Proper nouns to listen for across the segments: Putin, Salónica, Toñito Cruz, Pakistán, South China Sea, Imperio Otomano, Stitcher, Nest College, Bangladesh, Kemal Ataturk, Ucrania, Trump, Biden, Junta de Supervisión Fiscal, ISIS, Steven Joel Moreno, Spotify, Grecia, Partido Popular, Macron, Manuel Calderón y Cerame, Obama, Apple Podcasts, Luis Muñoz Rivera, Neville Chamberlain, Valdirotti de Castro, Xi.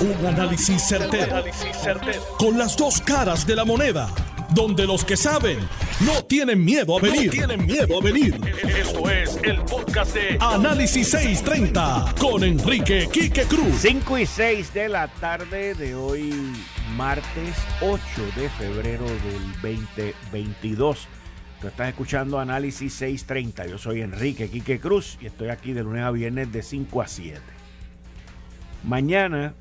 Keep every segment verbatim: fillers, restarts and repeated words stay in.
Un análisis certero, con las dos caras de la moneda, donde los que saben no tienen miedo a venir. No tienen miedo a venir. Esto es el podcast de Análisis seiscientos treinta con Enrique Quique Cruz. cinco y seis de la tarde de hoy, martes ocho de febrero del veinte veintidós. Tú estás escuchando Análisis seiscientos treinta. Yo soy Enrique Quique Cruz y estoy aquí de lunes a viernes de cinco a siete. Mañana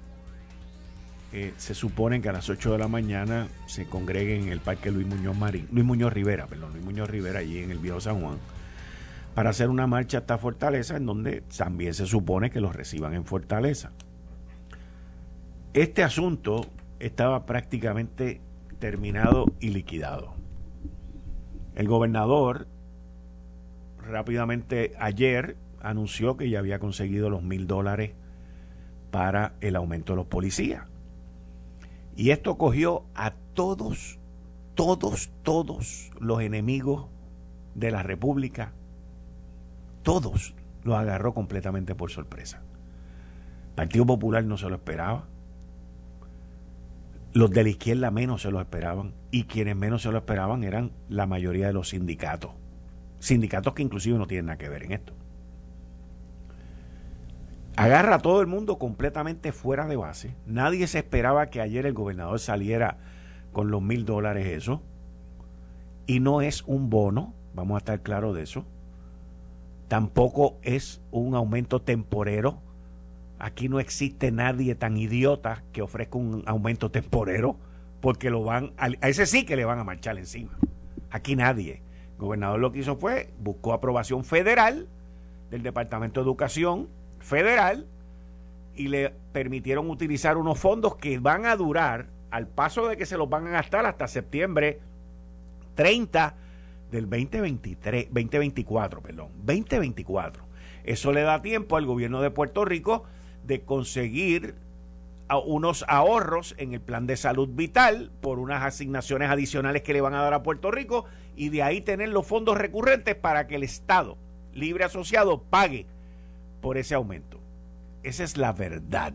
eh, se supone que a las ocho de la mañana se congreguen en el Parque Luis Muñoz Marín, Luis Muñoz Rivera, perdón, Luis Muñoz Rivera, allí en el Viejo San Juan, para hacer una marcha hasta Fortaleza, en donde también se supone que los reciban en Fortaleza. Este asunto estaba prácticamente terminado y liquidado. El gobernador rápidamente ayer anunció que ya había conseguido los mil dólares para el aumento de los policías. Y esto cogió a todos, todos, todos los enemigos de la República, todos los agarró completamente por sorpresa. El Partido Popular no se lo esperaba, los de la izquierda menos se lo esperaban, y quienes menos se lo esperaban eran la mayoría de los sindicatos, sindicatos que inclusive no tienen nada que ver en esto. Agarra a todo el mundo completamente fuera de base. Nadie se esperaba que ayer el gobernador saliera con los mil dólares eso. Y no es un bono, vamos a estar claros de eso. Tampoco es un aumento temporero. Aquí no existe nadie tan idiota que ofrezca un aumento temporero, porque lo van a, a ese sí que le van a marchar encima. Aquí nadie. El gobernador lo que hizo fue, buscó aprobación federal del Departamento de Educación Federal y le permitieron utilizar unos fondos que van a durar, al paso de que se los van a gastar, hasta septiembre treinta del veinte veintitrés, veinte veinticuatro, perdón, veinte veinticuatro. Eso le da tiempo al gobierno de Puerto Rico de conseguir unos ahorros en el plan de salud vital por unas asignaciones adicionales que le van a dar a Puerto Rico, y de ahí tener los fondos recurrentes para que el Estado libre asociado pague por ese aumento. Esa es la verdad.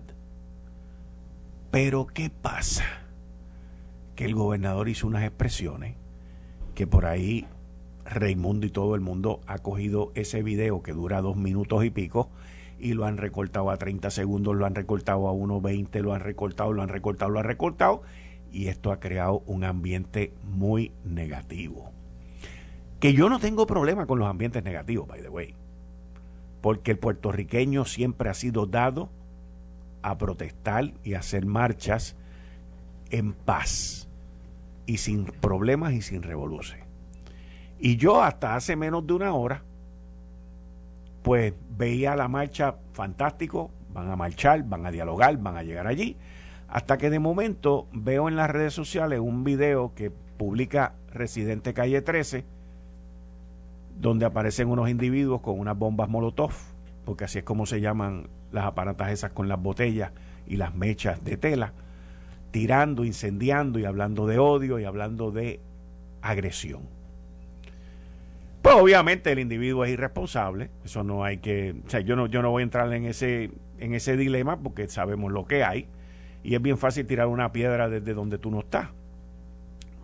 Pero ¿qué pasa? Que el gobernador hizo unas expresiones que por ahí Raimundo y todo el mundo ha cogido ese video que dura dos minutos y pico y lo han recortado a treinta segundos, lo han recortado a uno veinte, lo han recortado, lo han recortado, lo han recortado, y esto ha creado un ambiente muy negativo. Que yo no tengo problema con los ambientes negativos, by the way, porque el puertorriqueño siempre ha sido dado a protestar y a hacer marchas en paz y sin problemas y sin revoluciones. Y yo hasta hace menos de una hora, pues veía la marcha, fantástico, van a marchar, van a dialogar, van a llegar allí, hasta que de momento veo en las redes sociales un video que publica Residente Calle trece, donde aparecen unos individuos con unas bombas molotov, porque así es como se llaman las aparatas esas con las botellas y las mechas de tela, tirando, incendiando y hablando de odio y hablando de agresión. Pues obviamente el individuo es irresponsable, eso no hay que, o sea, yo no yo no voy a entrar en ese en ese dilema, porque sabemos lo que hay y es bien fácil tirar una piedra desde donde tú no estás.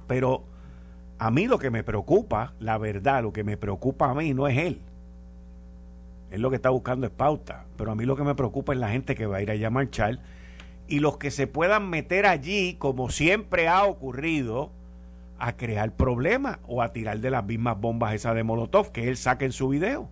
Pero a mí lo que me preocupa, la verdad, lo que me preocupa a mí no es él. Él lo que está buscando es pauta. Pero a mí lo que me preocupa es la gente que va a ir allá a marchar y los que se puedan meter allí, como siempre ha ocurrido, a crear problemas o a tirar de las mismas bombas esas de Molotov que él saca en su video.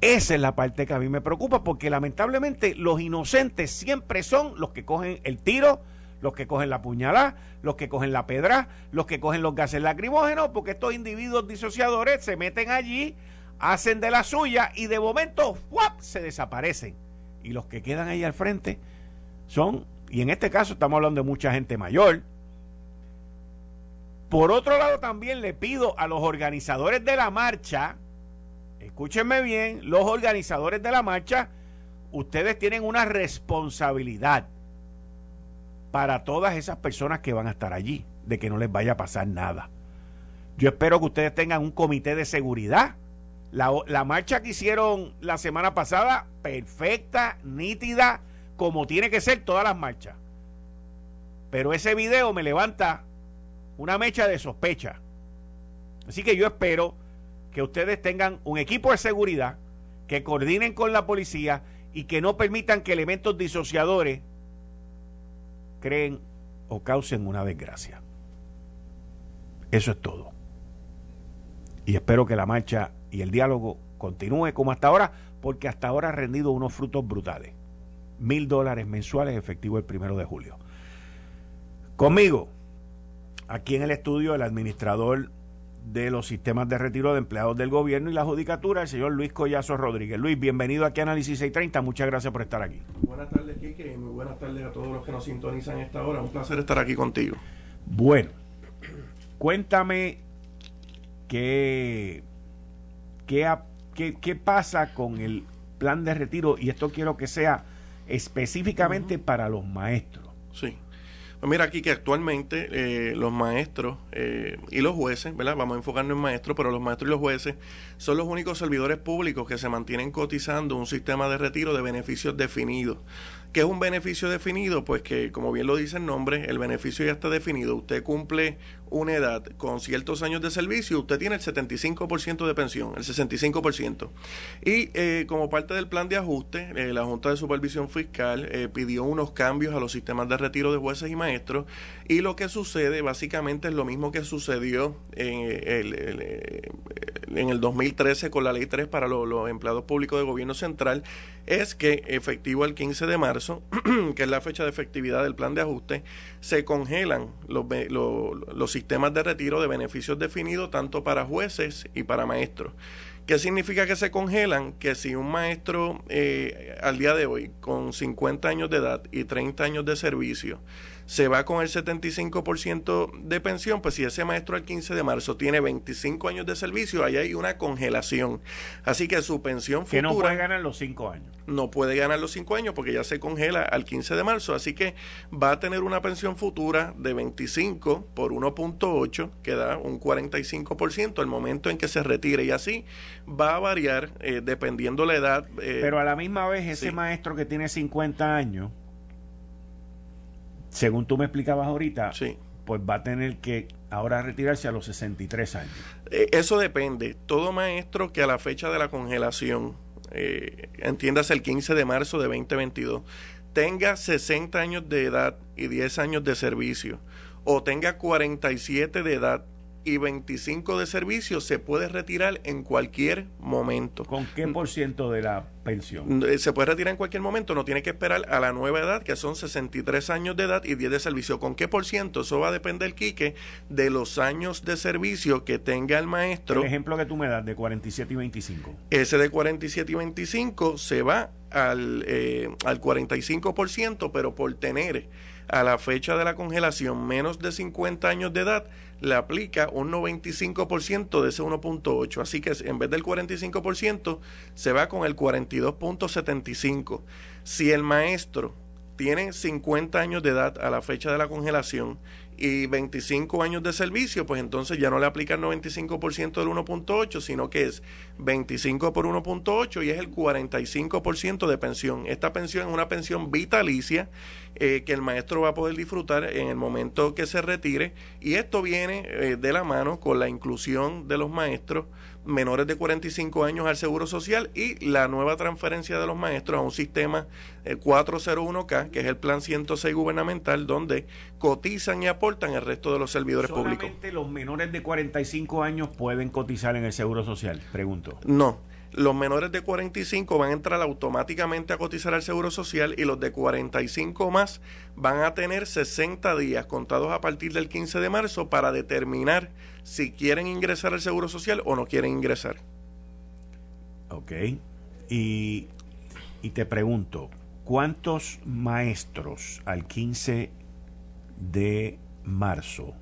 Esa es la parte que a mí me preocupa, porque lamentablemente los inocentes siempre son los que cogen el tiro, los que cogen la puñalada, los que cogen la pedra, los que cogen los gases lacrimógenos, porque estos individuos disociadores se meten allí, hacen de la suya y de momento ¡fuap!, se desaparecen. Y los que quedan ahí al frente son, y en este caso estamos hablando de mucha gente mayor. Por otro lado, también le pido a los organizadores de la marcha, escúchenme bien, los organizadores de la marcha, ustedes tienen una responsabilidad para todas esas personas que van a estar allí, de que no les vaya a pasar nada. Yo espero que ustedes tengan un comité de seguridad. La, la marcha que hicieron la semana pasada, perfecta, nítida, como tiene que ser todas las marchas. Pero ese video me levanta una mecha de sospecha. Así que yo espero que ustedes tengan un equipo de seguridad, que coordinen con la policía y que no permitan que elementos disociadores creen o causen una desgracia. Eso es todo. Y espero que la marcha y el diálogo continúe como hasta ahora, porque hasta ahora ha rendido unos frutos brutales. Mil dólares mensuales efectivo el primero de julio. Conmigo, aquí en el estudio, el administrador de los sistemas de retiro de empleados del gobierno y la judicatura, el señor Luis Collazo Rodríguez. Luis, bienvenido aquí a Análisis seiscientos treinta, muchas gracias por estar aquí. Buenas tardes, Quique, y muy buenas tardes a todos los que nos sintonizan a esta hora. Un placer estar aquí contigo. Bueno, cuéntame qué, qué, qué, qué pasa con el plan de retiro, y esto quiero que sea específicamente uh-huh. para los maestros. Sí. Mira, aquí que actualmente eh, los maestros eh, y los jueces, ¿verdad? Vamos a enfocarnos en maestros, pero los maestros y los jueces son los únicos servidores públicos que se mantienen cotizando un sistema de retiro de beneficios definidos. ¿Qué es un beneficio definido? Pues que, como bien lo dice el nombre, el beneficio ya está definido. Usted cumple una edad con ciertos años de servicio, usted tiene el setenta y cinco por ciento de pensión, el sesenta y cinco por ciento. Y eh, como parte del plan de ajuste, eh, la Junta de Supervisión Fiscal eh, pidió unos cambios a los sistemas de retiro de jueces y maestros. Y lo que sucede básicamente es lo mismo que sucedió en el, el, en el dos mil trece con la Ley tres para los, los empleados públicos de gobierno central. Es que efectivo el quince de marzo, que es la fecha de efectividad del plan de ajuste, se congelan los, los, los sistemas de retiro de beneficios definidos tanto para jueces y para maestros. ¿Qué significa que se congelan? Que si un maestro eh, al día de hoy con cincuenta años de edad y treinta años de servicio se va con el setenta y cinco por ciento de pensión, pues si ese maestro al quince de marzo tiene veinticinco años de servicio, ahí hay una congelación. Así que su pensión futura... Que no puede ganar los cinco años. No puede ganar los cinco años porque ya se congela al quince de marzo. Así que va a tener una pensión futura de veinticinco por uno punto ocho, que da un cuarenta y cinco por ciento al momento en que se retire. Y así va a variar eh, dependiendo la edad. Eh, Pero a la misma vez ese sí. maestro que tiene cincuenta años... Según tú me explicabas ahorita, sí. pues va a tener que ahora retirarse a los sesenta y tres años. Eso depende. Todo maestro que a la fecha de la congelación, eh, entiéndase el quince de marzo de veinte veintidós, tenga sesenta años de edad y diez años de servicio, o tenga cuarenta y siete de edad y veinticinco de servicio, se puede retirar en cualquier momento. ¿Con qué por ciento de la pensión? Se puede retirar en cualquier momento, no tiene que esperar a la nueva edad, que son sesenta y tres años de edad y diez de servicio. ¿Con qué por ciento? Eso va a depender, Quique, de los años de servicio que tenga el maestro. El ejemplo que tú me das de cuarenta y siete y veinticinco. Ese de cuarenta y siete y veinticinco se va al, eh, al cuarenta y cinco por ciento, pero por tener a la fecha de la congelación menos de cincuenta años de edad, le aplica un noventa y cinco por ciento de ese uno punto ocho. Así que en vez del cuarenta y cinco por ciento, se va con el cuarenta y dos punto setenta y cinco. Si el maestro tiene cincuenta años de edad a la fecha de la congelación y veinticinco años de servicio, pues entonces ya no le aplica el noventa y cinco por ciento del uno punto ocho, sino que es veinticinco por uno punto ocho y es el cuarenta y cinco por ciento de pensión. Esta pensión es una pensión vitalicia eh, que el maestro va a poder disfrutar en el momento que se retire, y esto viene eh, de la mano con la inclusión de los maestros menores de cuarenta y cinco años al Seguro Social y la nueva transferencia de los maestros a un sistema eh, cuatrocientos uno K, que es el Plan ciento seis gubernamental, donde cotizan y aportan el resto de los servidores Solamente públicos. ¿Solamente los menores de cuarenta y cinco años pueden cotizar en el Seguro Social? Pregunto. No. Los menores de cuarenta y cinco van a entrar automáticamente a cotizar al Seguro Social, y los de cuarenta y cinco más van a tener sesenta días contados a partir del quince de marzo para determinar si quieren ingresar al Seguro Social o no quieren ingresar. Ok. Y, y te pregunto, ¿cuántos maestros al quince de marzo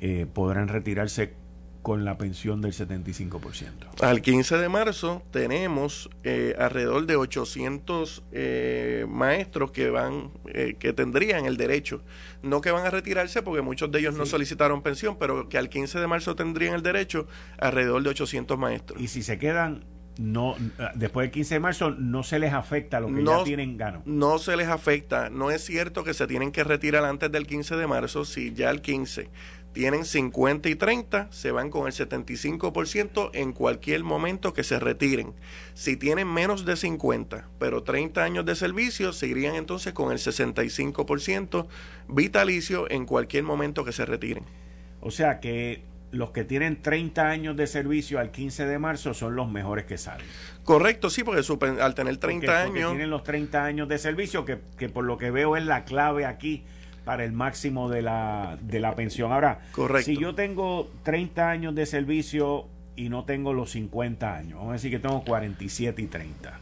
eh, podrán retirarse con la pensión del setenta y cinco por ciento? Al quince de marzo tenemos eh, alrededor de ochocientos eh, maestros que van eh, que tendrían el derecho, no que van a retirarse porque muchos de ellos sí. no solicitaron pensión, pero que al quince de marzo tendrían el derecho alrededor de ochocientos maestros. Y si se quedan no, después del quince de marzo no se les afecta lo que no, ya tienen gano. No se les afecta. No es cierto que se tienen que retirar antes del quince de marzo. Si ya el quince tienen cincuenta y treinta, se van con el setenta y cinco por ciento en cualquier momento que se retiren. Si tienen menos de cincuenta, pero treinta años de servicio, se irían entonces con el sesenta y cinco por ciento vitalicio en cualquier momento que se retiren. O sea que los que tienen treinta años de servicio al quince de marzo son los mejores que salen. Correcto, sí, porque su, al tener treinta porque, años... Porque tienen los treinta años de servicio, que, que por lo que veo es la clave aquí para el máximo de la, de la pensión. Ahora, correcto, si yo tengo treinta años de servicio y no tengo los cincuenta años, vamos a decir que tengo cuarenta y siete y treinta.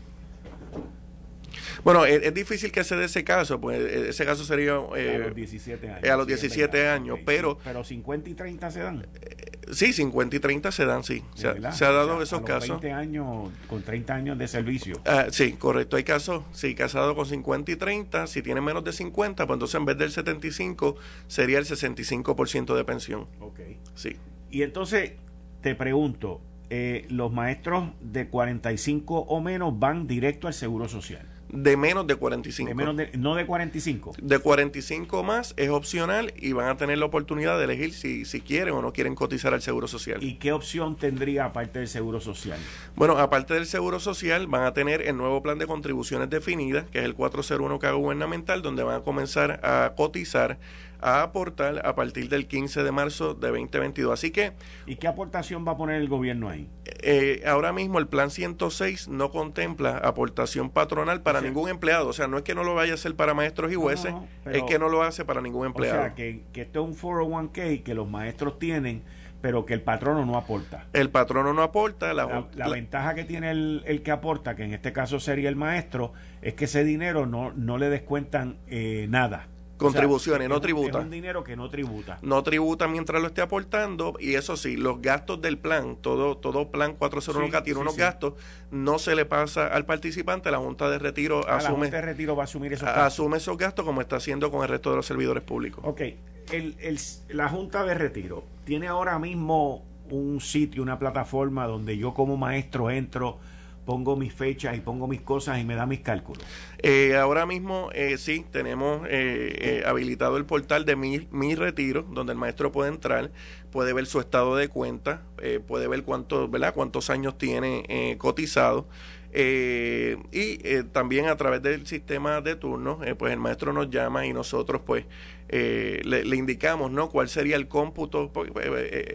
Bueno, es, es difícil que se dé ese caso, pues ese caso sería eh, a los diecisiete años. Eh, a los diecisiete años, okay. pero... Pero cincuenta y treinta se dan. Eh, sí, cincuenta y treinta se dan, sí. Se, se ha dado, o sea, esos a los casos. veinte años, con treinta años de servicio. Ah, sí, correcto. Hay casos, sí, casado con cincuenta y treinta, si tiene menos de cincuenta, pues entonces en vez del setenta y cinco sería el sesenta y cinco por ciento de pensión. Ok. Sí. Y entonces, te pregunto, eh, ¿los maestros de cuarenta y cinco o menos van directo al Seguro Social? De menos de cuarenta y cinco. De menos de, no de cuarenta y cinco. De cuarenta y cinco más es opcional y van a tener la oportunidad de elegir si, si quieren o no quieren cotizar al Seguro Social. ¿Y qué opción tendría aparte del Seguro Social? Bueno, aparte del Seguro Social van a tener el nuevo plan de contribuciones definidas, que es el cuatrocientos uno K gubernamental, donde van a comenzar a cotizar, a aportar a partir del quince de marzo de dos mil veintidós. Así que... ¿Y qué aportación va a poner el gobierno ahí? Eh, ahora mismo el plan ciento seis no contempla aportación patronal para, o sea, ningún empleado. O sea, no es que no lo vaya a hacer para maestros y jueces, no, no, pero, es que no lo hace para ningún empleado. O sea, que, que esto es un cuatro cero uno K que los maestros tienen, pero que el patrono no aporta. El patrono no aporta. La, la, la, la ventaja que tiene el, el que aporta, que en este caso sería el maestro, es que ese dinero no, no le descuentan eh, nada. Contribuciones, o sea, no tributa. Es un dinero que no tributa. No tributa mientras lo esté aportando, y eso sí, los gastos del plan, todo todo plan cuatrocientos uno K sí, tiene sí, unos sí. gastos, no se le pasa al participante, la Junta de Retiro a asume, la Junta de Retiro va a asumir esos gastos. Asume esos gastos como está haciendo con el resto de los servidores públicos. Ok, el, el, la Junta de Retiro tiene ahora mismo un sitio, una plataforma donde yo como maestro entro, pongo mis fechas y pongo mis cosas y me da mis cálculos. Eh, ahora mismo eh, sí, tenemos eh, eh, habilitado el portal de mi, mi Retiro, donde el maestro puede entrar, puede ver su estado de cuenta, eh, puede ver cuánto, ¿verdad? cuántos años tiene eh, cotizado. Eh, y eh, también a través del sistema de turnos, eh, pues el maestro nos llama y nosotros pues eh, le, le indicamos, ¿no?, cuál sería el cómputo.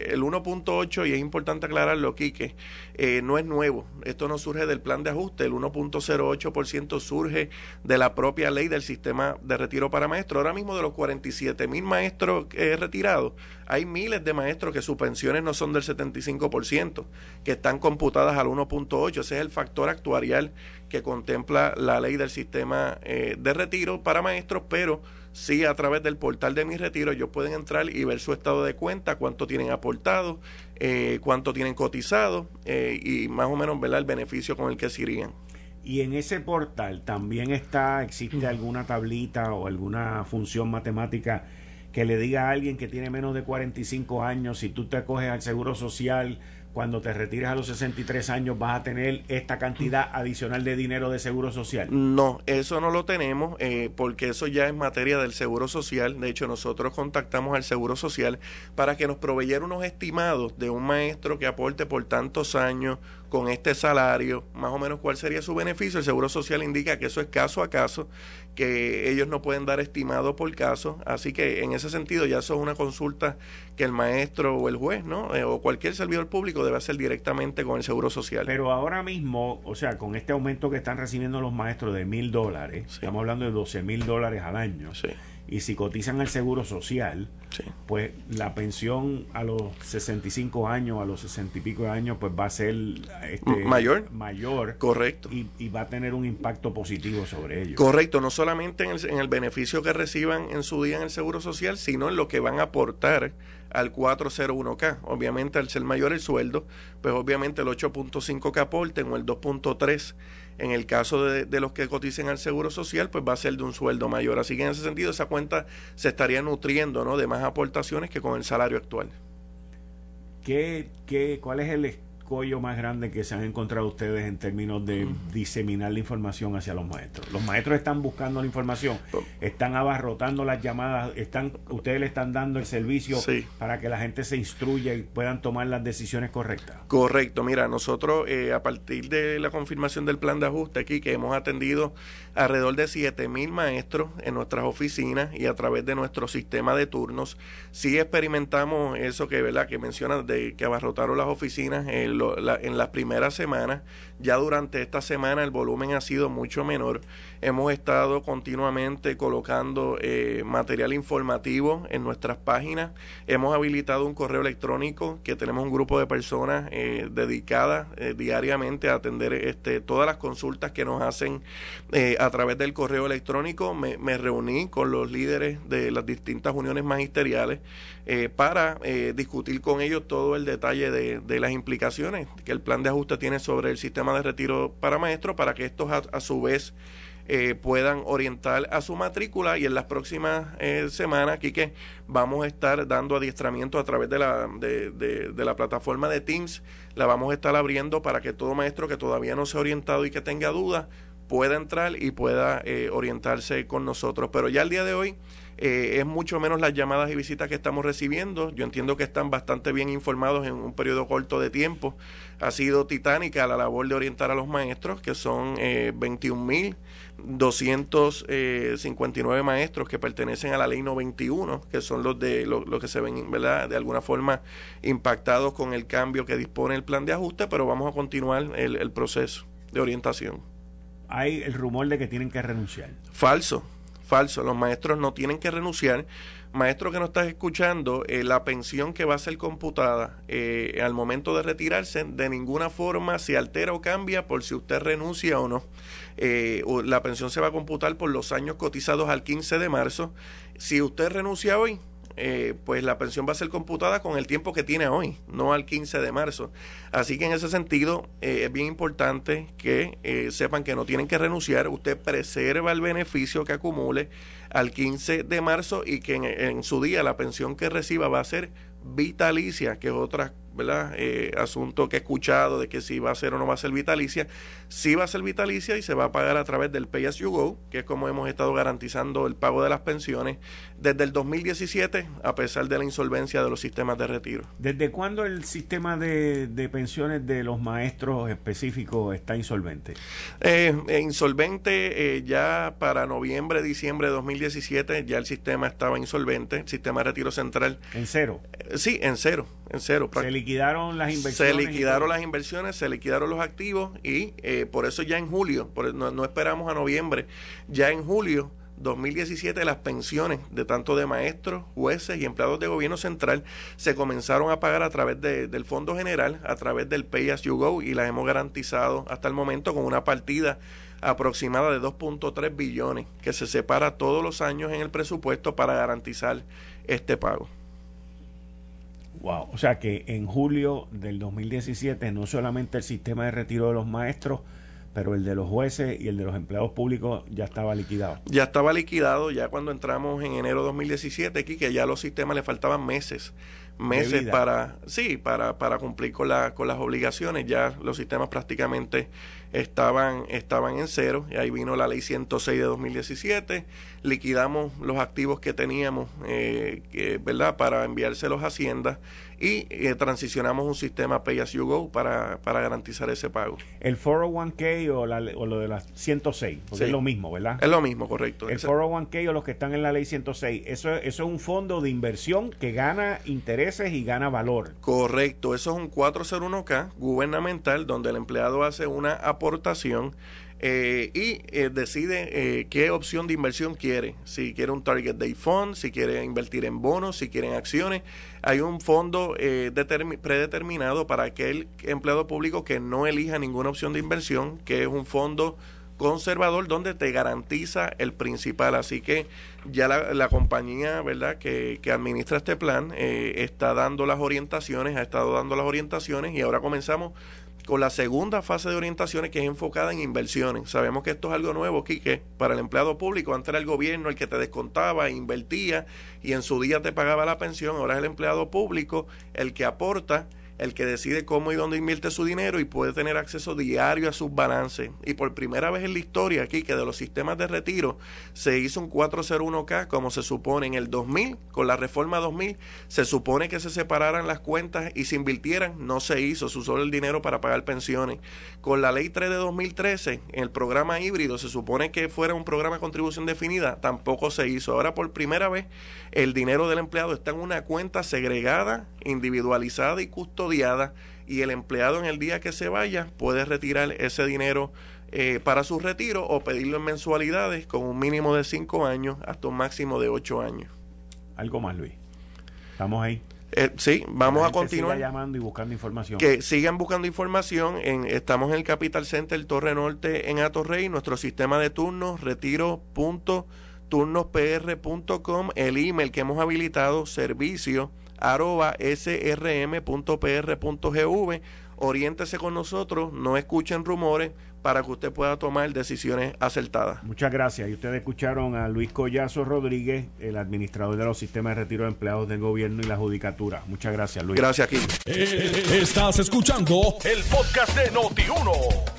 El uno punto ocho, y es importante aclararlo, Quique, eh, no es nuevo, esto no surge del plan de ajuste, el uno punto cero ocho por ciento surge de la propia ley del sistema de retiro para maestros. Ahora mismo de los cuarenta y siete mil maestros eh, retirados, hay miles de maestros que sus pensiones no son del setenta y cinco por ciento, que están computadas al uno punto ocho, ese es el factor actual que contempla la ley del sistema eh, de retiro para maestros, pero sí, a través del portal de Mi Retiro ellos pueden entrar y ver su estado de cuenta, cuánto tienen aportado, eh, cuánto tienen cotizado eh, y más o menos, ¿verdad?, el beneficio con el que se irían. Y en ese portal también está, ¿existe alguna tablita o alguna función matemática que le diga a alguien que tiene menos de cuarenta y cinco años, si tú te acoges al Seguro Social, cuando te retires a los sesenta y tres años vas a tener esta cantidad adicional de dinero de Seguro Social? No, eso no lo tenemos, eh, porque eso ya es materia del Seguro Social. De hecho, nosotros contactamos al Seguro Social para que nos proveyera unos estimados de un maestro que aporte por tantos años con este salario, más o menos cuál sería su beneficio. El Seguro Social indica que eso es caso a caso, que ellos no pueden dar estimado por caso, así que en ese sentido ya eso es una consulta que el maestro o el juez, ¿no?, eh, o cualquier servidor público debe hacer directamente con el Seguro Social. Pero ahora mismo, o sea, con este aumento que están recibiendo los maestros de mil dólares, sí, estamos hablando de doce mil dólares al año, sí, y si cotizan al Seguro Social, sí, pues la pensión a los sesenta y cinco años, a los sesenta y pico de años, pues va a ser este, mayor. Mayor. Correcto. Y, y va a tener un impacto positivo sobre ellos. Correcto, no solamente en el, en el beneficio que reciban en su día en el Seguro Social, sino en lo que van a aportar al cuatrocientos uno K. Obviamente, al ser mayor el sueldo, pues obviamente el ocho punto cinco que aporten o el dos punto tres en el caso de, de los que coticen al Seguro Social, pues va a ser de un sueldo mayor. Así que en ese sentido esa cuenta se estaría nutriendo, ¿no?, de más aportaciones que con el salario actual. ¿Qué, qué, cuál es el escollo más grande que se han encontrado ustedes en términos de diseminar la información hacia los maestros? Los maestros están buscando la información, están abarrotando las llamadas, están, ustedes le están dando el servicio sí. para que la gente se instruya y puedan tomar las decisiones correctas. Correcto, mira, nosotros eh, a partir de la confirmación del plan de ajuste aquí, que hemos atendido alrededor de siete mil maestros en nuestras oficinas y a través de nuestro sistema de turnos, sí experimentamos eso que, ¿verdad?, que mencionas de que abarrotaron las oficinas en, lo, la, en las primeras semanas. Ya durante esta semana el volumen ha sido mucho menor. Hemos estado continuamente colocando eh, material informativo en nuestras páginas. Hemos habilitado un correo electrónico que tenemos un grupo de personas eh, dedicadas eh, diariamente a atender este, todas las consultas que nos hacen eh, a través del correo electrónico. Me, me reuní con los líderes de las distintas uniones magisteriales eh, para eh, discutir con ellos todo el detalle de, de las implicaciones que el plan de ajuste tiene sobre el sistema de retiro para maestros, para que estos a, a su vez Eh, puedan orientar a su matrícula. Y en las próximas eh, semanas, Quique, vamos a estar dando adiestramiento a través de la, de, de, de la plataforma de Teams. La vamos a estar abriendo para que todo maestro que todavía no se ha orientado y que tenga dudas pueda entrar y pueda eh, orientarse con nosotros. Pero ya el día de hoy eh, es mucho menos las llamadas y visitas que estamos recibiendo. Yo entiendo que están bastante bien informados en un periodo corto de tiempo. Ha sido titánica la labor de orientar a los maestros, que son eh, veintiún mil doscientos cincuenta y nueve maestros que pertenecen a la ley noventa y uno, que son los de los, los que se ven, ¿verdad?, de alguna forma impactados con el cambio que dispone el plan de ajuste, pero vamos a continuar el, el proceso de orientación. Hay el rumor de que tienen que renunciar. Falso, falso. Los maestros no tienen que renunciar. Maestro que no estás escuchando, eh, la pensión que va a ser computada eh, al momento de retirarse, de ninguna forma se altera o cambia por si usted renuncia o no. Eh, o la pensión se va a computar por los años cotizados al quince de marzo. Si usted renuncia hoy, Eh, pues la pensión va a ser computada con el tiempo que tiene hoy, no al quince de marzo. Así que en ese sentido eh, es bien importante que eh, sepan que no tienen que renunciar. Usted preserva el beneficio que acumule al quince de marzo y que en, en su día la pensión que reciba va a ser vitalicia, que es otra, ¿verdad?, Eh, asunto que he escuchado de que si va a ser o no va a ser vitalicia. Sí va a ser vitalicia y se va a pagar a través del Pay As You Go, que es como hemos estado garantizando el pago de las pensiones desde el dos mil diecisiete, a pesar de la insolvencia de los sistemas de retiro. ¿Desde cuándo el sistema de, de pensiones de los maestros específicos está insolvente? Eh, eh, insolvente eh, ya para noviembre, diciembre de dos mil diecisiete, ya el sistema estaba insolvente, el sistema de retiro central. ¿En cero? Eh, sí, en cero, en cero. Se liquidaron las inversiones. Se liquidaron las inversiones, se liquidaron los activos y eh, por eso ya en julio, por, no, no esperamos a noviembre, ya en julio dos mil diecisiete las pensiones de tanto de maestros, jueces y empleados de gobierno central se comenzaron a pagar a través de, del Fondo General, a través del Pay As You Go, y las hemos garantizado hasta el momento con una partida aproximada de dos punto tres billones que se separa todos los años en el presupuesto para garantizar este pago. Wow, o sea que en julio del dos mil diecisiete no solamente el sistema de retiro de los maestros, pero el de los jueces y el de los empleados públicos ya estaba liquidado. Ya estaba liquidado, ya cuando entramos en enero de dos mil diecisiete, aquí que ya a los sistemas le faltaban meses, meses para sí, para para cumplir con la con las obligaciones. Ya los sistemas prácticamente estaban estaban en cero, y ahí vino la ley ciento seis de dos mil diecisiete, liquidamos los activos que teníamos eh, que, ¿verdad?, para enviárselos a Hacienda, y eh, transicionamos un sistema Pay As You Go para, para garantizar ese pago. El cuatro cero uno K o, la, o lo de la ciento seis, porque sí. es lo mismo, ¿verdad? Es lo mismo, correcto. El es cuatro cero uno K o los que están en la ley ciento seis, eso, eso es un fondo de inversión que gana intereses y gana valor. Correcto, eso es un cuatro cero uno K gubernamental, donde el empleado hace una aportación Eh, y eh, decide eh, qué opción de inversión quiere, si quiere un target date fund, si quiere invertir en bonos, si quiere en acciones. Hay un fondo eh, predeterminado para aquel empleado público que no elija ninguna opción de inversión, que es un fondo conservador donde te garantiza el principal. Así que ya la, la compañía, ¿verdad?, que, que administra este plan eh, está dando las orientaciones, ha estado dando las orientaciones, y ahora comenzamos con la segunda fase de orientaciones, que es enfocada en inversiones. Sabemos que esto es algo nuevo, Quique, para el empleado público. Antes era el gobierno el que te descontaba, invertía y en su día te pagaba la pensión. Ahora es el empleado público el que aporta el que decide cómo y dónde invierte su dinero y puede tener acceso diario a sus balances. Y por primera vez en la historia aquí que de los sistemas de retiro se hizo un cuatro cero uno K como se supone. En el dos mil, con la reforma dos mil, se supone que se separaran las cuentas y se invirtieran, no se hizo, se usó el dinero para pagar pensiones. Con la ley tres de dos mil trece, en el programa híbrido se supone que fuera un programa de contribución definida, tampoco se hizo. Ahora por primera vez el dinero del empleado está en una cuenta segregada, individualizada y custodiada, y el empleado en el día que se vaya puede retirar ese dinero eh, para su retiro o pedirlo en mensualidades con un mínimo de cinco años hasta un máximo de ocho años. Algo más, Luis. Estamos ahí. Eh, sí, vamos a continuar. Que sigan llamando y buscando información. Que sigan buscando información. En, estamos en el Capital Center, Torre Norte, en Atorrey. Nuestro sistema de turnos, retiro punto turnos p r punto com. El email que hemos habilitado, servicio arroba srm.pr.gv. Oriéntese con nosotros, no escuchen rumores para que usted pueda tomar decisiones acertadas. Muchas gracias. Y ustedes escucharon a Luis Collazo Rodríguez, el administrador de los sistemas de retiro de empleados del gobierno y la judicatura. Muchas gracias, Luis. Gracias, Kim. Estás escuchando el podcast de Noti uno.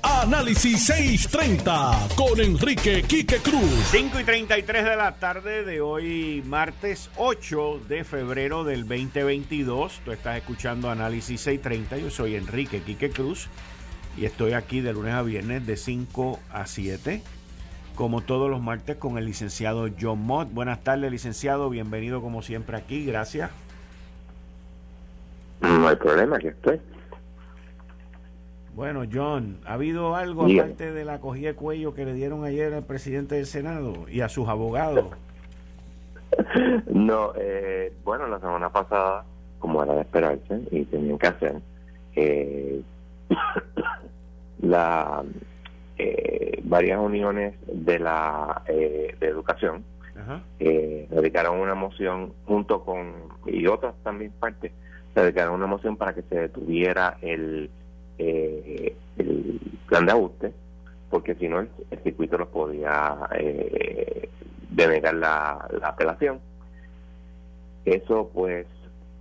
Análisis seiscientos treinta con Enrique Quique Cruz. cinco y treinta y tres de la tarde de hoy, martes ocho de febrero del veinte veintidós. Tú estás escuchando Análisis seiscientos treinta. Yo soy Enrique Quique Cruz y estoy aquí de lunes a viernes de cinco a siete, como todos los martes, con el licenciado John Mott. Buenas tardes, licenciado. Bienvenido como siempre aquí. Gracias. No hay problema, aquí estoy. Bueno, John, ¿ha habido algo aparte de la cogida de cuello que le dieron ayer al presidente del Senado y a sus abogados? No, eh, bueno, la semana pasada, como era de esperarse y tenían que hacer, eh, la, eh, varias uniones de la eh, de educación eh, dedicaron una moción junto con, y otras también partes, se dedicaron una moción para que se detuviera el Eh, el plan de ajuste, porque si no el, el circuito los podía eh, denegar la, la apelación. Eso, pues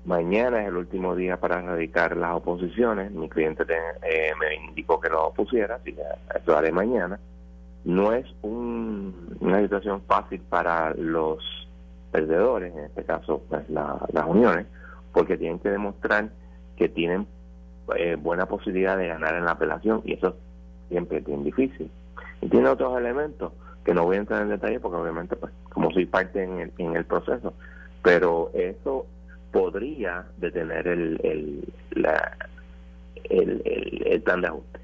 mañana es el último día para radicar las oposiciones. Mi cliente te, eh, me indicó que lo pusiera, así que eso haré mañana. No es un, una situación fácil para los perdedores, en este caso pues la, las uniones, porque tienen que demostrar que tienen Eh, buena posibilidad de ganar en la apelación, y eso siempre es bien difícil, y tiene otros elementos que no voy a entrar en detalle porque obviamente pues como soy parte en el, en el proceso, pero eso podría detener el el, la, el, el, el plan de ajuste.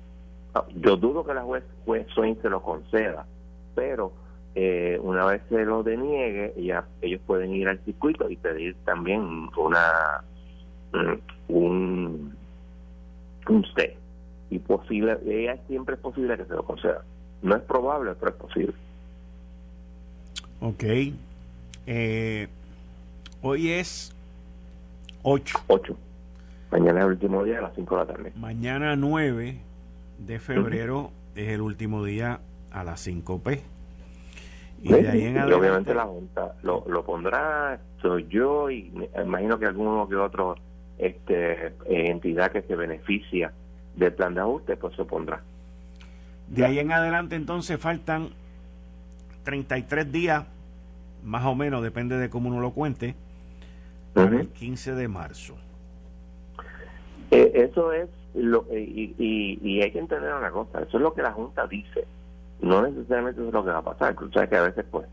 Yo dudo que la juez, juez Swain se lo conceda, pero eh, una vez se lo deniegue, ya ellos pueden ir al circuito y pedir también una un usted, y posible, ella siempre es posible que se lo conceda. No es probable, pero es posible. Ok. Eh, hoy es ocho. ocho. Mañana es el último día a las cinco de la tarde. Mañana nueve de febrero uh-huh. es el último día a las cinco p. Y ¿ves? De ahí en adelante, y obviamente la Junta lo, lo pondrá, soy yo y imagino que alguno que otro este eh, entidad que se beneficia del plan de ajuste, pues se pondrá. De ahí en adelante entonces faltan treinta y tres días, más o menos, depende de cómo uno lo cuente, para uh-huh. el quince de marzo. Eh, eso es, lo eh, y, y, y hay que entender una cosa, eso es lo que la Junta dice, no necesariamente eso es lo que va a pasar, o sea que a veces pues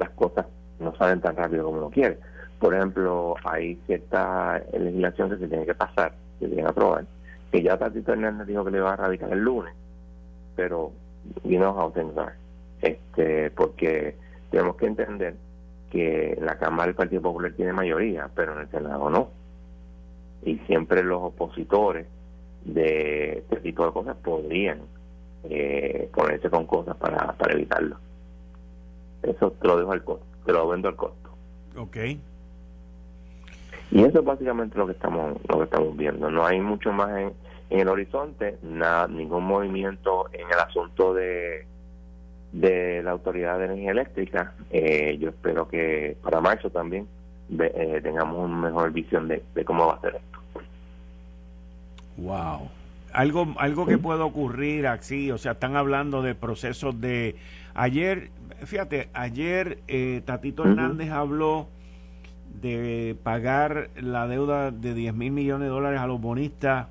las cosas no salen tan rápido como uno quiere. Por ejemplo, hay cierta legislación que se tiene que pasar, que se tiene que aprobar, que ya Tatito Hernández dijo que le va a radicar el lunes, pero you know how things are. Este, porque tenemos que entender que la Cámara del Partido Popular tiene mayoría, pero en el Senado no. Y siempre los opositores de este tipo de cosas podrían eh, ponerse con cosas para, para evitarlo. Eso te lo dejo al costo, te lo vendo al costo. Okay. Y eso es básicamente lo que estamos lo que estamos viendo. No hay mucho más en, en el horizonte, nada, ningún movimiento en el asunto de de la Autoridad de Energía Eléctrica. Eh, yo espero que para marzo también de, eh, tengamos una mejor visión de, de cómo va a ser esto. Wow. Algo, algo que puede ocurrir así, o sea, están hablando de procesos de... Ayer, fíjate, ayer eh, Tatito Hernández habló de pagar la deuda de diez mil millones de dólares a los bonistas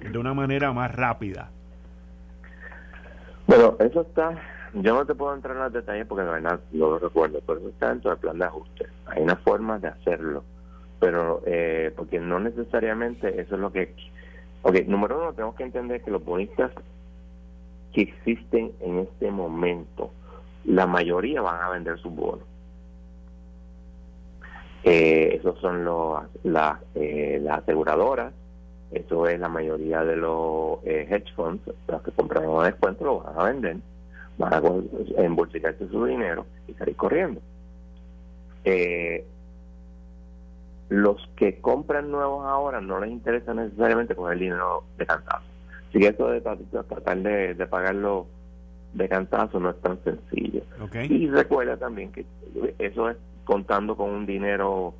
de una manera más rápida. Bueno, eso está... Yo no te puedo entrar en los detalles porque la verdad no lo recuerdo, pero eso está dentro del plan de ajuste. Hay una forma de hacerlo, pero eh, porque no necesariamente eso es lo que... Ok, número uno, tenemos que entender que los bonistas que existen en este momento, la mayoría van a vender sus bonos. Eh, esos son los, la, eh, las aseguradoras, eso es la mayoría de los eh, hedge funds, los que compran a descuento lo van a vender, van a embolsicarse su dinero y salir corriendo. Eh... Los que compran nuevos ahora no les interesa necesariamente coger el dinero de cantazo. Así que eso de tratar de, de pagarlo de cantazo no es tan sencillo. Okay. Y recuerda también que eso es contando con un dinero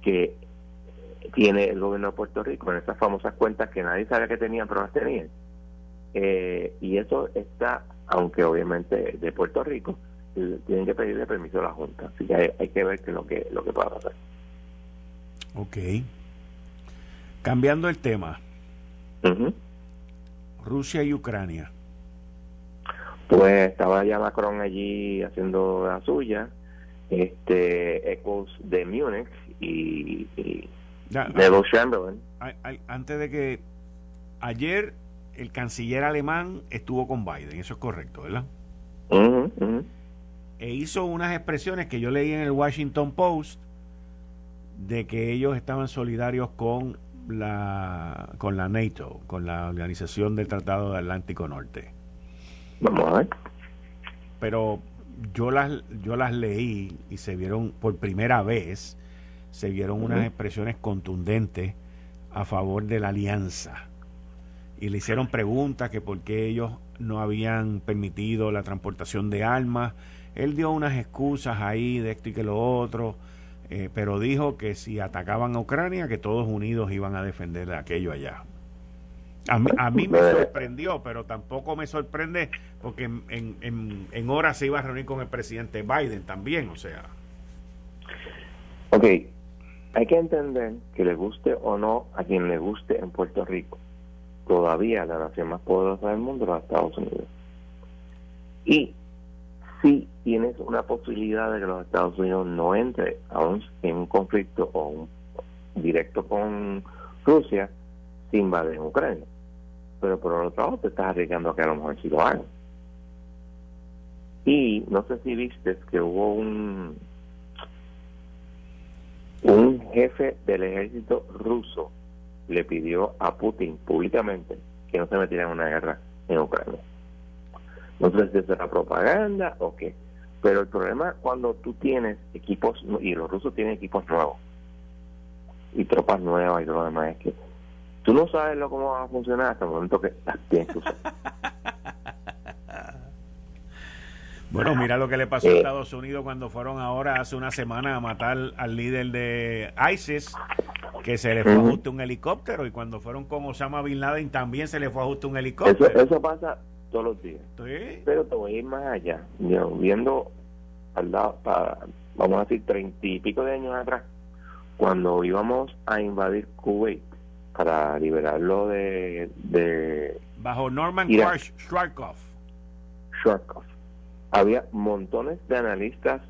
que tiene el gobierno de Puerto Rico, en esas famosas cuentas que nadie sabía que tenían, pero las tenían. Eh, y eso está, aunque obviamente de Puerto Rico, tienen que pedirle permiso a la Junta. Así que hay, hay que ver que lo que lo que pasa. Ok. Cambiando el tema. Uh-huh. Rusia y Ucrania. Pues estaba ya Macron allí haciendo la suya, este, ecos de Múnich y, y ya, Neville Chamberlain. A, a, antes de que... Ayer el canciller alemán estuvo con Biden, eso es correcto, ¿verdad? Uh-huh, uh-huh. E hizo unas expresiones que yo leí en el Washington Post de que ellos estaban solidarios con la con la NATO, con la Organización del Tratado del Atlántico Norte. Vamos a ver. Pero yo las yo las leí y se vieron por primera vez se vieron uh-huh. unas expresiones contundentes a favor de la alianza. Y le hicieron preguntas que por qué ellos no habían permitido la transportación de armas. Él dio unas excusas ahí de esto y que lo otro. Eh, pero dijo que si atacaban a Ucrania, que todos unidos iban a defender aquello allá. A mí, a mí me sorprendió, pero tampoco me sorprende porque en, en, en horas se iba a reunir con el presidente Biden también, o sea. Ok, hay que entender que le guste o no a quien le guste en Puerto Rico, todavía la nación más poderosa del mundo es los Estados Unidos. Y si tienes una posibilidad de que los Estados Unidos no entre aún en un conflicto o un directo con Rusia, se invaden Ucrania. Pero por otro lado te estás arriesgando a que a lo mejor sí lo hagan. Y no sé si viste que hubo un un jefe del ejército ruso le pidió a Putin públicamente que no se metiera en una guerra en Ucrania. No sé si será propaganda o qué, pero el problema cuando tú tienes equipos, y los rusos tienen equipos nuevos y tropas nuevas y todo lo demás, es que tú no sabes lo cómo va a funcionar hasta el momento que las tienes que usar. Bueno, mira lo que le pasó eh, a Estados Unidos cuando fueron ahora hace una semana a matar al líder de ISIS, que se le fue uh-huh. ajuste un helicóptero, y cuando fueron con Osama Bin Laden también se le fue ajuste un helicóptero. Eso, eso pasa todos los días. ¿Sí? Pero te voy a ir más allá. Yo, viendo al lado, para, vamos a decir, treinta y pico de años atrás, cuando íbamos a invadir Kuwait para liberarlo de... de Bajo Norman Schwarzkopf. Schwarzkopf. Había montones de analistas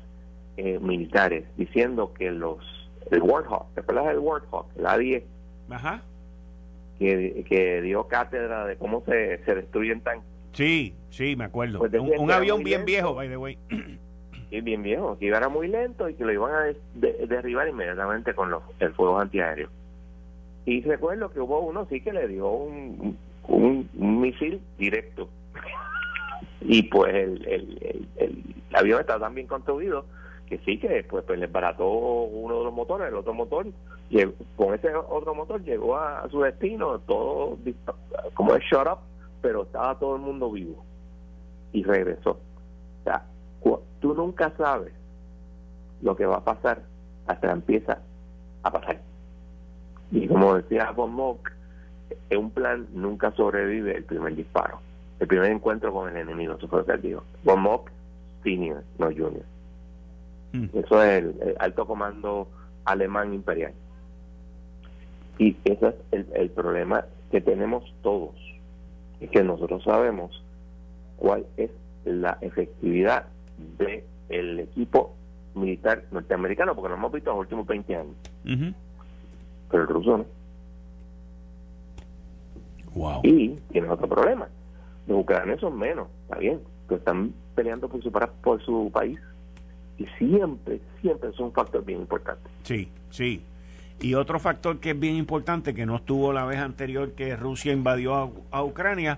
eh, militares diciendo que los... El Warthog, ¿te acuerdas del Warthog? El A diez. Ajá. Que, que dio cátedra de cómo se, se destruyen tanques. Sí, sí, me acuerdo. Pues un, un avión bien lento, viejo, by the way. Sí, bien viejo, que iba muy lento y que lo iban a de, de, derribar inmediatamente con los, el fuego antiaéreo. Y recuerdo que hubo uno sí que le dio un, un, un misil directo. Y pues el, el, el, el, el avión está tan bien construido que sí que pues, pues le barató uno de los motores, el otro motor, y el, con ese otro motor llegó a, a su destino, todo como es shut up, pero estaba todo el mundo vivo y regresó. O sea, tú nunca sabes lo que va a pasar hasta que empieza a pasar. Y como decía Von Moltke, que un plan nunca sobrevive el primer disparo, el primer encuentro con el enemigo. Eso fue lo que él dijo. Von Moltke, senior, no junior. Mm. Eso es el, el alto comando alemán imperial. Y ese es el, el problema que tenemos todos. Es que nosotros sabemos cuál es la efectividad del equipo militar norteamericano, porque lo hemos visto en los últimos veinte años. Uh-huh. Pero el ruso no. Wow. Y tienen otro problema. Los ucranianos son menos, está bien, pero están peleando por su, por su país. Y siempre, siempre es un factor bien importante. Sí, sí. Y otro factor que es bien importante, que no estuvo la vez anterior que Rusia invadió a, a Ucrania,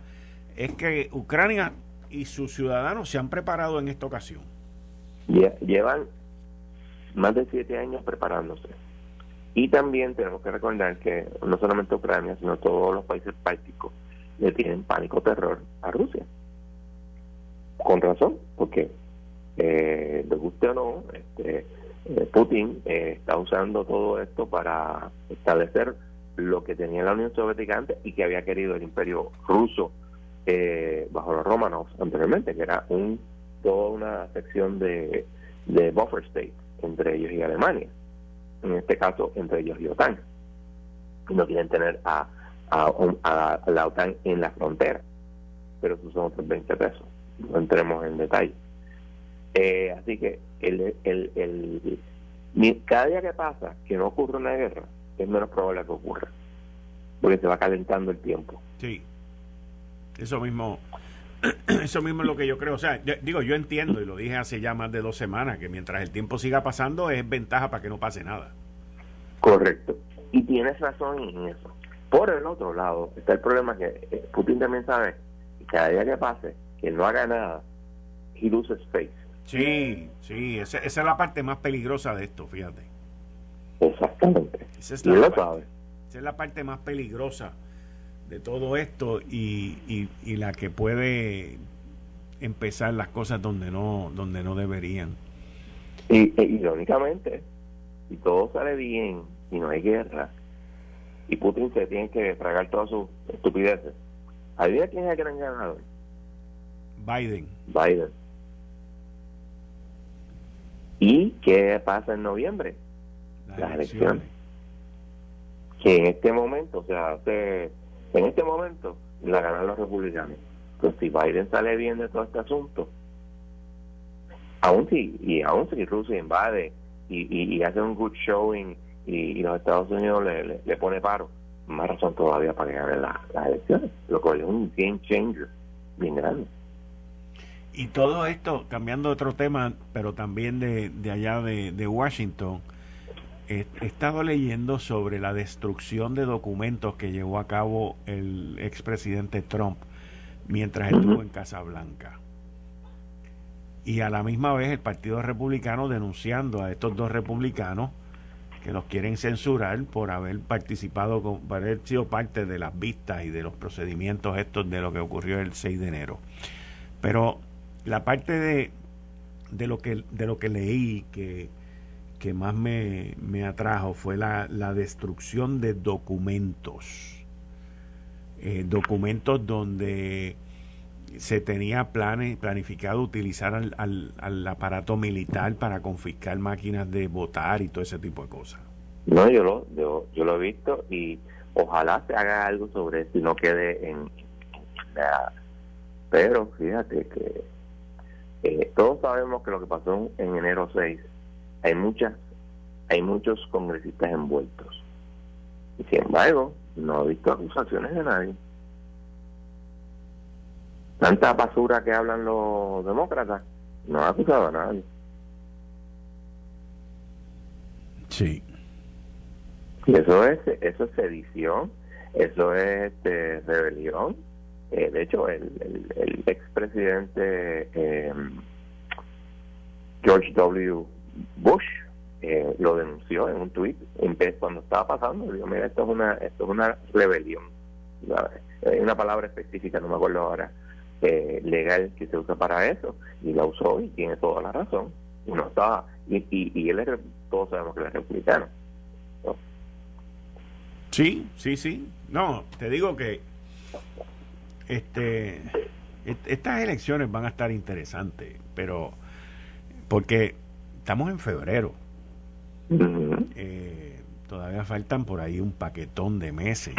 es que Ucrania y sus ciudadanos se han preparado en esta ocasión. Llevan más de siete años preparándose. Y también tenemos que recordar que no solamente Ucrania, sino todos los países bálticos le tienen pánico, terror a Rusia. Con razón, porque eh, le guste o no, este, Putin eh, está usando todo esto para establecer lo que tenía la Unión Soviética antes y que había querido el Imperio Ruso eh, bajo los Romanovs anteriormente, que era un toda una sección de, de buffer state entre ellos y Alemania, en este caso entre ellos y OTAN. No quieren tener a, a, a, a la OTAN en la frontera, pero esos son otros veinte pesos, no entremos en detalle. Eh, así que el, el, el, el cada día que pasa que no ocurre una guerra es menos probable que ocurra, porque se va calentando el tiempo. Sí, eso mismo eso mismo es lo que yo creo. O sea, yo, digo, yo entiendo, y lo dije hace ya más de dos semanas, que mientras el tiempo siga pasando es ventaja para que no pase nada. Correcto, y tienes razón en eso. Por el otro lado está el problema que Putin también sabe que cada día que pase que no haga nada, he loses face. Sí, sí, esa, esa es la parte más peligrosa de esto, fíjate. Exactamente. Esa es la, parte, sabe. Esa es la parte más peligrosa de todo esto y, y, y la que puede empezar las cosas donde no donde no deberían. Y, e, irónicamente, si todo sale bien y no hay guerra y Putin se tiene que tragar todas sus estupideces, ¿adivina quién es el gran ganador? Biden. Biden. ¿Y qué pasa en noviembre? Las, Las elecciones. elecciones. Que en este momento, o sea, se, en este momento la ganan los republicanos. Entonces, si Biden sale bien de todo este asunto, aún si, y aún si Rusia invade y, y, y hace un good showing y, y los Estados Unidos le, le, le pone paro, más razón todavía para que ganen la, las elecciones, lo cual es un game changer bien grande. Y todo esto, cambiando de otro tema, pero también de, de allá de, de Washington, he, he estado leyendo sobre la destrucción de documentos que llevó a cabo el expresidente Trump mientras estuvo en Casa Blanca. Y a la misma vez el Partido Republicano denunciando a estos dos republicanos que los quieren censurar por haber participado, con, por haber sido parte de las vistas y de los procedimientos estos de lo que ocurrió el seis de enero. Pero la parte de, de lo que de lo que leí que, que más me, me atrajo fue la, la destrucción de documentos. Eh, documentos donde se tenía planes, planificado utilizar al, al, al aparato militar para confiscar máquinas de votar y todo ese tipo de cosas. No, yo lo, yo, yo lo he visto y ojalá se haga algo sobre eso y no quede en la... Pero fíjate que eh, todos sabemos que lo que pasó en enero seis, hay muchas hay muchos congresistas envueltos. Y sin embargo, no he visto acusaciones de nadie. Tanta basura que hablan los demócratas, no ha acusado a nadie. Sí. Y eso es, eso es sedición, eso es este, rebelión. Eh, de hecho, el, el, el expresidente eh, George W. Bush eh, lo denunció en un tuit cuando estaba pasando. Dijo, mira, esto es una esto es una rebelión. Hay una palabra específica, no me acuerdo ahora, eh, legal que se usa para eso. Y la usó y tiene toda la razón. Y no estaba, y, y, y él es, todos sabemos que él es republicano. Sí, sí, sí. No, te digo que este est- estas elecciones van a estar interesantes, pero porque estamos en febrero. Uh-huh. Eh, todavía faltan por ahí un paquetón de meses.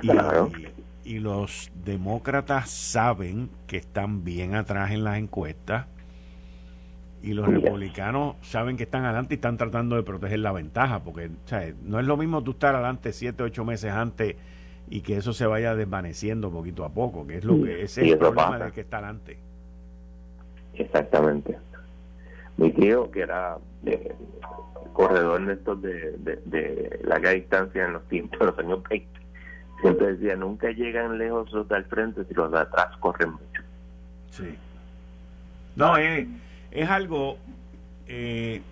Y, claro. y, y los demócratas saben que están bien atrás en las encuestas y los republicanos saben que están adelante y están tratando de proteger la ventaja, porque o sea, no es lo mismo tú estar adelante siete, ocho meses antes y que eso se vaya desvaneciendo poquito a poco, que es lo que es el problema del que está adelante. Exactamente. Mi tío, que era eh, corredor de estos de, de, de larga distancia en los tiempos de los años veinte, siempre decía, nunca llegan lejos los de al frente si los de atrás corren mucho. Sí. No, es, es algo eh,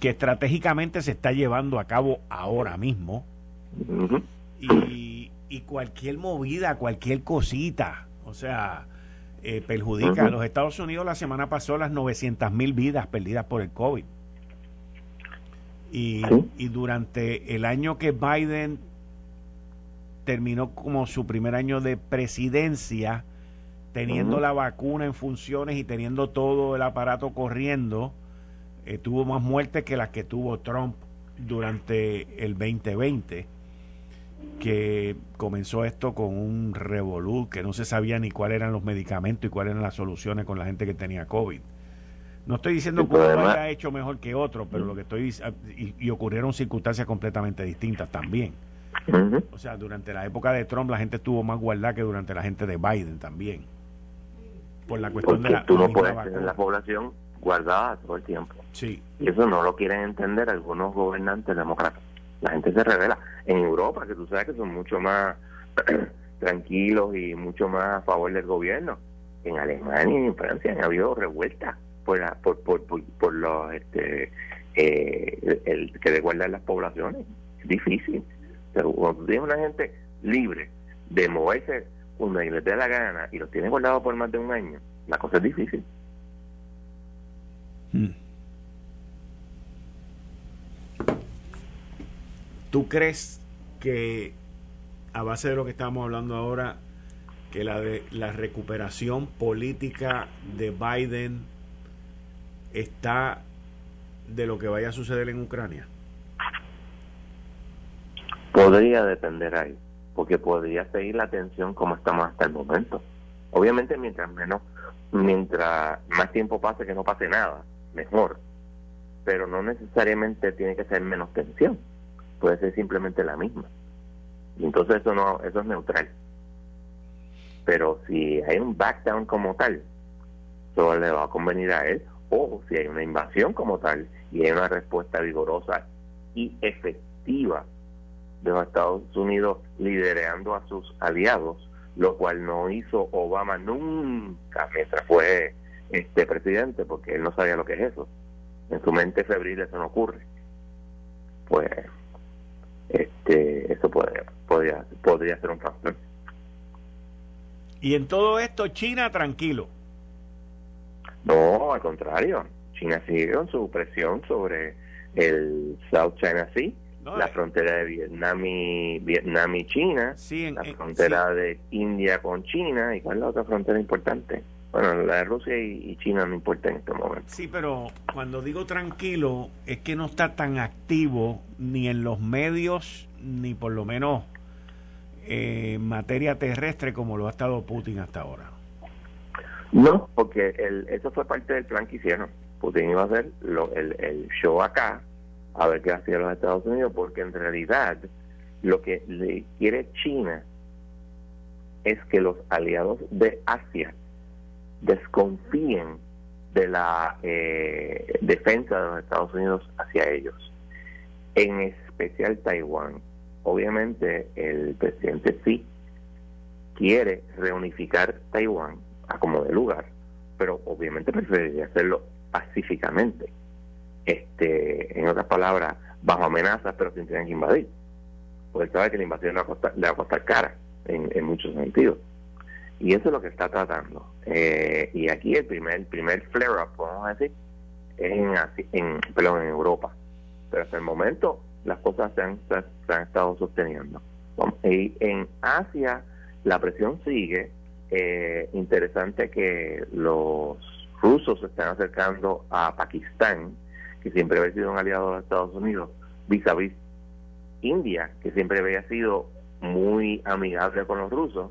que estratégicamente se está llevando a cabo ahora mismo. Uh-huh. y, y cualquier movida, cualquier cosita, o sea... Eh, perjudica. Uh-huh. A los Estados Unidos la semana pasó las novecientas mil vidas perdidas por el COVID. Y, ¿sí? y durante el año que Biden terminó como su primer año de presidencia, teniendo uh-huh. la vacuna en funciones y teniendo todo el aparato corriendo, eh, tuvo más muertes que las que tuvo Trump durante el veinte veinte. Que comenzó esto con un revolú que no se sabía ni cuáles eran los medicamentos y cuáles eran las soluciones con la gente que tenía COVID. No estoy diciendo que uno haya hecho mejor que otro, pero lo que estoy y, y ocurrieron circunstancias completamente distintas también. Uh-huh. O sea, durante la época de Trump la gente estuvo más guardada que durante la gente de Biden también. Por la cuestión Porque de la tú no puedes tener la población guardada todo el tiempo. Sí. Y eso no lo quieren entender algunos gobernantes demócratas. La gente se revela. En Europa, que tú sabes que son mucho más tranquilos y mucho más a favor del gobierno. En Alemania y en Francia han habido revueltas por la, por por por, por los este eh, el que resguardan las poblaciones. Es difícil. Pero cuando tú tienes una gente libre de moverse cuando les dé la gana y los tienen guardados por más de un año, la cosa es difícil. Hmm. ¿Tú crees que, a base de lo que estábamos hablando ahora, que la de, la recuperación política de Biden está de lo que vaya a suceder en Ucrania? Podría depender ahí, porque podría seguir la tensión como estamos hasta el momento. Obviamente, mientras menos, mientras más tiempo pase que no pase nada, mejor. Pero no necesariamente tiene que ser menos tensión. Puede ser simplemente la misma. Y entonces eso no, eso es neutral. Pero si hay un backdown como tal, solo le va a convenir a él, o si hay una invasión como tal y hay una respuesta vigorosa y efectiva de los Estados Unidos liderando a sus aliados, lo cual no hizo Obama nunca mientras fue este presidente, porque él no sabía lo que es eso. En su mente febril eso no ocurre. Pues... Este, eso podría, podría, podría ser un factor. Y en todo esto, China tranquilo. No, al contrario. China sigue con su presión sobre el South China Sea, no, la eh. frontera de Vietnam y, Vietnam y China, sí, en, la frontera en, sí. de India con China, y cuál es la otra frontera importante. Bueno, la de Rusia y, y China no importa en este momento. Sí, pero cuando digo tranquilo, es que no está tan activo ni en los medios, ni por lo menos eh, en materia terrestre como lo ha estado Putin hasta ahora. No, porque el, eso fue parte del plan que hicieron. Putin iba a hacer lo, el, el show acá, a ver qué hacía los Estados Unidos, porque en realidad lo que le quiere China es que los aliados de Asia desconfíen de la eh, defensa de los Estados Unidos hacia ellos, en especial Taiwán. Obviamente el presidente Xi quiere reunificar Taiwán a como de lugar, pero obviamente preferiría hacerlo pacíficamente, este, en otras palabras, bajo amenazas, pero sin tener que invadir, porque sabe que la invasión le va a costar, le va a costar cara en, en muchos sentidos. Y eso es lo que está tratando. Eh, y aquí el primer el primer flare-up, vamos a decir, es en, en, perdón, en Europa. Pero hasta el momento las cosas se han, se, se han estado sosteniendo. Y en Asia la presión sigue. Eh, interesante que los rusos se están acercando a Pakistán, que siempre había sido un aliado de los Estados Unidos, vis a vis India, que siempre había sido muy amigable con los rusos.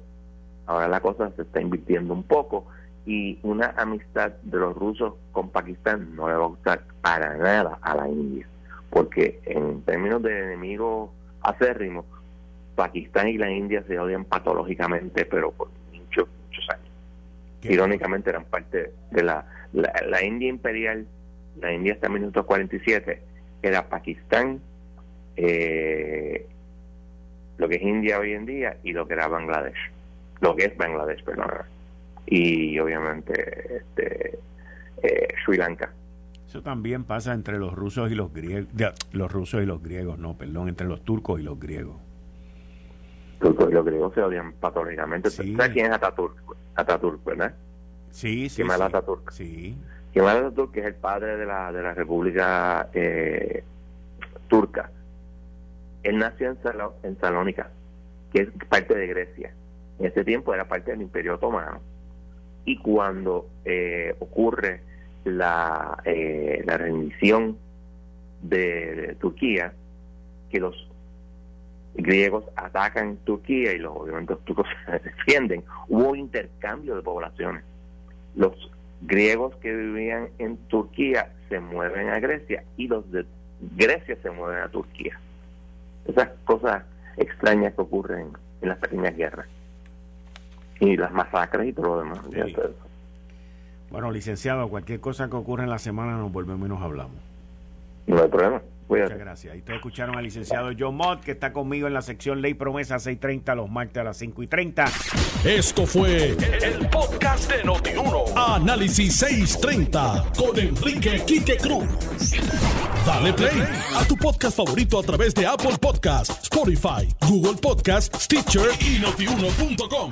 Ahora la cosa se está invirtiendo un poco, y una amistad de los rusos con Pakistán no le va a gustar para nada a la India, porque en términos de enemigos acérrimos, Pakistán y la India se odian patológicamente, pero por muchos, muchos años. ¿Qué? Irónicamente eran parte de la, la, la India imperial, la India hasta mil novecientos cuarenta y siete, era Pakistán, eh, lo que es India hoy en día, y lo que era Bangladesh, lo que es Bangladesh, perdón, y obviamente este, eh, Sri Lanka. Eso también pasa entre los rusos y los griegos, los rusos y los griegos, no, perdón, entre los turcos y los griegos. Turcos y los griegos se odian patológicamente. Sí. ¿Sabes quién es Ataturk? Ataturk, ¿verdad? Sí, sí. Kemal Ataturk. Sí. Kemal Ataturk, que es el padre de la de la República eh, Turca. Él nació en, Salo, en Salónica, que es parte de Grecia. En ese tiempo era parte del Imperio Otomano. Y cuando eh, ocurre la, eh, la rendición de, de Turquía, que los griegos atacan Turquía y los, obviamente los turcos se defienden, hubo intercambio de poblaciones. Los griegos que vivían en Turquía se mueven a Grecia, y los de Grecia se mueven a Turquía. Esas cosas extrañas que ocurren en las pequeñas guerras y las masacres y todo lo demás. Sí. Bueno, licenciado, cualquier cosa que ocurra en la semana nos volvemos y nos hablamos. No hay problema. Cuídate. Muchas gracias. Y ustedes escucharon al licenciado John Mott, que está conmigo en la sección Ley Promesa seis treinta los martes a las cinco y treinta. Esto fue el, el podcast de Notiuno. Análisis seis treinta con Enrique Quique Cruz. Dale play a tu podcast favorito a través de Apple Podcasts, Spotify, Google Podcasts, Stitcher y notiuno punto com.